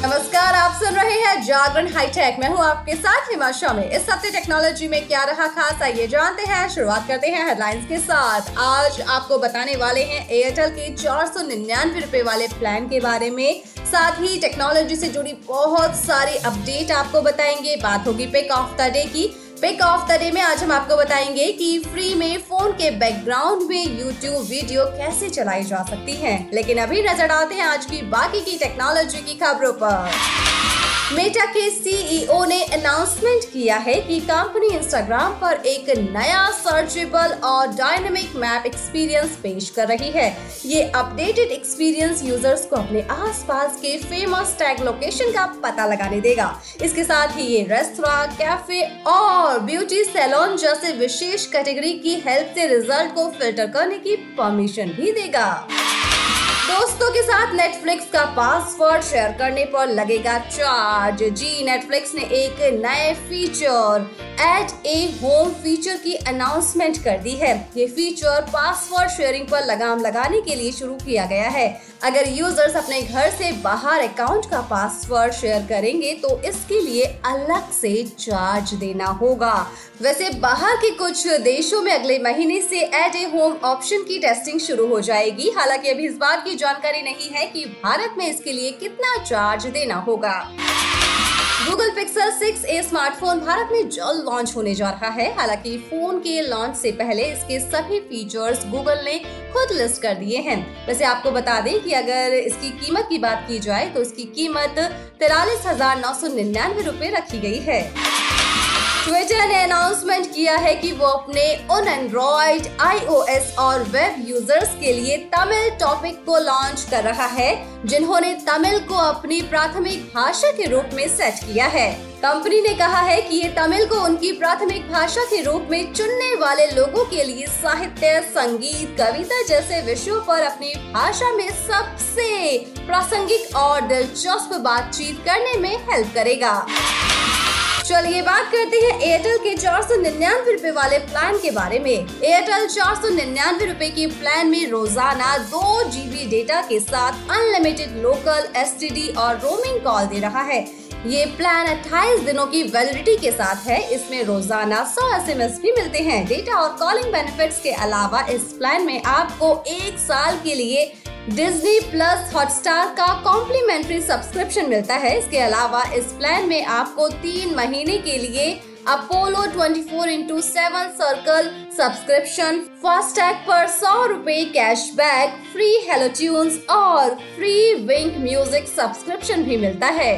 नमस्कार, आप सुन रहे हैं जागरण हाईटेक। मैं हूं आपके साथ हिमाशा। में इस हफ्ते टेक्नोलॉजी में क्या रहा खास, आइए जानते हैं। शुरुआत करते हैं हेडलाइंस के साथ। आज आपको बताने वाले हैं एयरटेल के 499 रुपए वाले प्लान के बारे में, साथ ही टेक्नोलॉजी से जुड़ी बहुत सारी अपडेट आपको बताएंगे। बात होगी पिक ऑफ द डे की। पिक ऑफ द डे में आज हम आपको बताएंगे कि फ्री में फोन के बैकग्राउंड में YouTube वीडियो कैसे चलाई जा सकती है। लेकिन अभी नजर डालते हैं आज की बाकी की टेक्नोलॉजी की खबरों पर। मेटा के सीईओ ने अनाउंसमेंट किया है कि कंपनी Instagram पर एक नया सर्चेबल और डायनेमिक मैप एक्सपीरियंस पेश कर रही है। ये अपडेटेड एक्सपीरियंस यूजर्स को अपने आसपास के फेमस टैग लोकेशन का पता लगाने देगा। इसके साथ ही ये रेस्तरां, कैफे और ब्यूटी सैलून जैसे विशेष कैटेगरी की हेल्प से रिजल्ट को फिल्टर करने की परमिशन भी देगा। दोस्तों के साथ नेटफ्लिक्स का पासवर्ड शेयर करने पर लगेगा चार्ज। जी, नेटफ्लिक्स ने एक नए feature at a home feature की अनाउंसमेंट कर दी है। ये फीचर पासवर्ड शेयरिंग पर लगाम लगाने के लिए शुरू किया गया है। अगर यूजर्स अपने घर से बाहर अकाउंट का पासवर्ड शेयर करेंगे तो इसके लिए अलग से चार्ज देना होगा। वैसे बाहर के कुछ देशों में अगले महीने से एट ए होम ऑप्शन की टेस्टिंग शुरू हो जाएगी। हालांकि अभी इस बात की जानकारी नहीं है कि भारत में इसके लिए कितना चार्ज देना होगा। Google Pixel 6A smartphone Bharat में जल्द लॉन्च होने जा रहा है। हालांकि फोन के लॉन्च से पहले इसके सभी फीचर्स Google ने खुद लिस्ट कर दिए हैं। वैसे आपको बता दें कि अगर इसकी कीमत की बात की जाए तो इसकी कीमत 43,999 रुपए रखी गई है। ट्विटर ने अनाउंसमेंट किया है कि वो अपने उन एंड्रॉइड, iOS और वेब यूजर्स के लिए तमिल टॉपिक को लॉन्च कर रहा है, जिन्होंने तमिल को अपनी प्राथमिक भाषा के रूप में सेट किया है। कंपनी ने कहा है कि ये तमिल को उनकी प्राथमिक भाषा के रूप में चुनने वाले लोगों के लिए साहित्य, संगीत, कविता जैसे विषयों पर अपनी भाषा में सबसे प्रासंगिक और दिलचस्प बातचीत करने में हेल्प करेगा। चलिए बात करते हैं एयरटेल के 499 रुपए वाले प्लान के बारे में। एयरटेल 499 रुपए के प्लान में रोजाना 2 GB डेटा के साथ अनलिमिटेड लोकल, STD और रोमिंग कॉल दे रहा है। ये प्लान 28 दिनों की वैलिडिटी के साथ है। इसमें रोजाना 100 SMS भी मिलते हैं। डेटा और कॉलिंग बेनिफिट्स के अलावा इस प्लान में आपको 1 साल के लिए Disney+ हॉटस्टार का कॉम्प्लीमेंट्री सब्सक्रिप्शन मिलता है। इसके अलावा इस प्लान में आपको 3 महीने के लिए Apollo 24x7 circle subscription, FASTag पर 100 रुपए कैशबैक, फ्री हेलो ट्यून्स और फ्री विंक म्यूजिक सब्सक्रिप्शन भी मिलता है।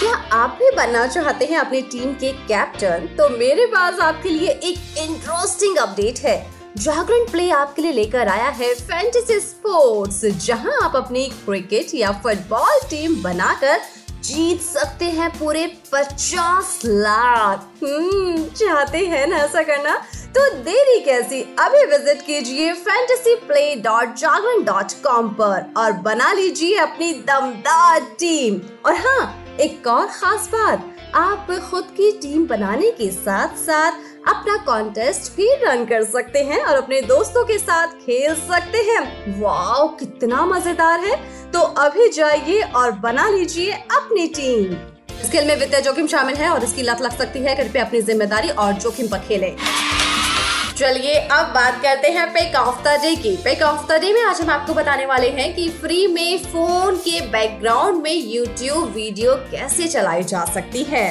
क्या आप भी बनना चाहते हैं अपनी टीम के कैप्टन? तो मेरे पास आपके लिए एक इंटरेस्टिंग अपडेट है। जागरण प्ले आपके लिए लेकर आया है फैंटेसी स्पोर्ट्स, जहां आप अपनी क्रिकेट या फुटबॉल टीम बनाकर जीत सकते हैं पूरे 50 लाख। चाहते हैं ना ऐसा करना? तो देरी कैसी, अभी विजिट कीजिए fantasyplay.jagran.com पर और बना लीजिए अपनी दमदार टीम। और हाँ, एक और खास बात, आप खुद की टीम बनाने के साथ साथ अपना कॉन्टेस्ट भी रन कर सकते हैं और अपने दोस्तों के साथ खेल सकते हैं। वाओ, कितना मजेदार है! तो अभी जाइए और बना लीजिए अपनी टीम। इस खेल में वित्तीय जोखिम शामिल है और इसकी लत लग सकती है। कृपया अपनी जिम्मेदारी और जोखिम पर खेलें। चलिए अब बात करते हैं पिक ऑफ द डे की। पिक ऑफ द डे में आज हम आपको बताने वाले हैं कि फ्री में फोन के बैकग्राउंड में YouTube वीडियो कैसे चलाई जा सकती है।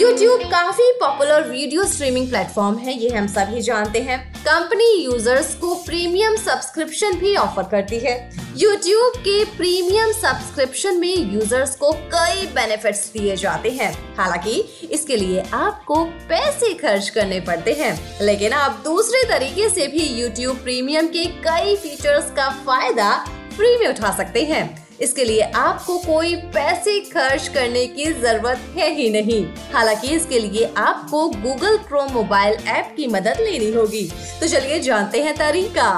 YouTube काफी पॉपुलर वीडियो स्ट्रीमिंग प्लेटफॉर्म है, ये हम सभी जानते हैं। कंपनी यूजर्स को प्रीमियम सब्सक्रिप्शन भी ऑफर करती है। YouTube के प्रीमियम सब्सक्रिप्शन में यूजर्स को कई बेनिफिट्स दिए जाते हैं। हालांकि इसके लिए आपको पैसे खर्च करने पड़ते हैं, लेकिन आप दूसरे तरीके से भी YouTube प्रीमियम के कई फीचर्स का फायदा फ्री में उठा सकते हैं। इसके लिए आपको कोई पैसे खर्च करने की जरूरत है ही नहीं। हालांकि इसके लिए आपको Google Chrome मोबाइल ऐप की मदद लेनी होगी। तो चलिए जानते हैं तरीका।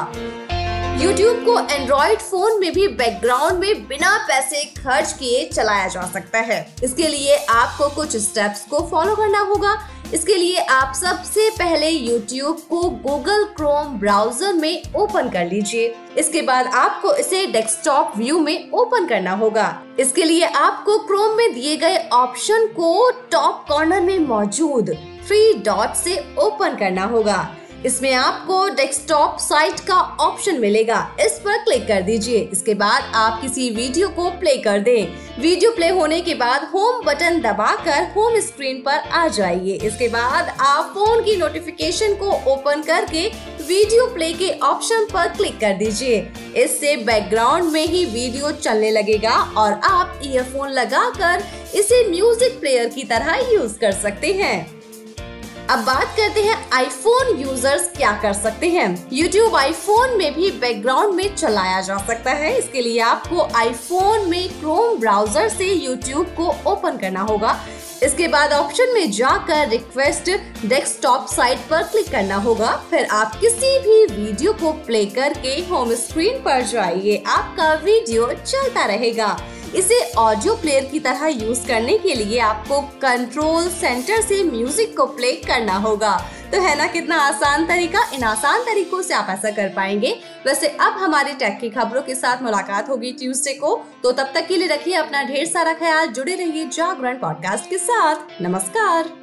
YouTube को एंड्रॉइड फोन में भी बैकग्राउंड में बिना पैसे खर्च किए चलाया जा सकता है। इसके लिए आपको कुछ स्टेप्स को फॉलो करना होगा। इसके लिए आप सबसे पहले YouTube को Google Chrome ब्राउजर में ओपन कर लीजिए। इसके बाद आपको इसे डेस्कटॉप व्यू में ओपन करना होगा। इसके लिए आपको Chrome में दिए गए ऑप्शन को टॉप कॉर्नर में मौजूद 3 डॉट से ओपन करना होगा। इसमें आपको डेस्कटॉप साइट का ऑप्शन मिलेगा, इस पर क्लिक कर दीजिए। इसके बाद आप किसी वीडियो को प्ले कर दें। वीडियो प्ले होने के बाद होम बटन दबाकर होम स्क्रीन पर आ जाइए। इसके बाद आप फोन की नोटिफिकेशन को ओपन करके वीडियो प्ले के ऑप्शन पर क्लिक कर दीजिए। इससे बैकग्राउंड में ही वीडियो चलने लगेगा और आप ईयरफोन लगाकर इसे म्यूजिक प्लेयर की तरह यूज कर सकते हैं। अब बात करते हैं आईफोन यूजर्स क्या कर सकते हैं। YouTube आईफोन में भी बैकग्राउंड में चलाया जा सकता है। इसके लिए आपको आईफोन में Chrome ब्राउजर से YouTube को ओपन करना होगा। इसके बाद ऑप्शन में जाकर रिक्वेस्ट डेस्कटॉप साइट पर क्लिक करना होगा। फिर आप किसी भी वीडियो को प्ले करके होम स्क्रीन पर जाइए, आपका वीडियो चलता रहेगा। इसे ऑडियो प्लेयर की तरह यूज करने के लिए आपको कंट्रोल सेंटर से म्यूजिक को प्ले करना होगा। तो है ना कितना आसान तरीका, इन आसान तरीकों से आप ऐसा कर पाएंगे। वैसे अब हमारे टेक की खबरों के साथ मुलाकात होगी ट्यूसडे को, तो तब तक के लिए रखिए अपना ढेर सारा ख्याल। जुड़े रहिए जागरण पॉडकास्ट के साथ। नमस्कार।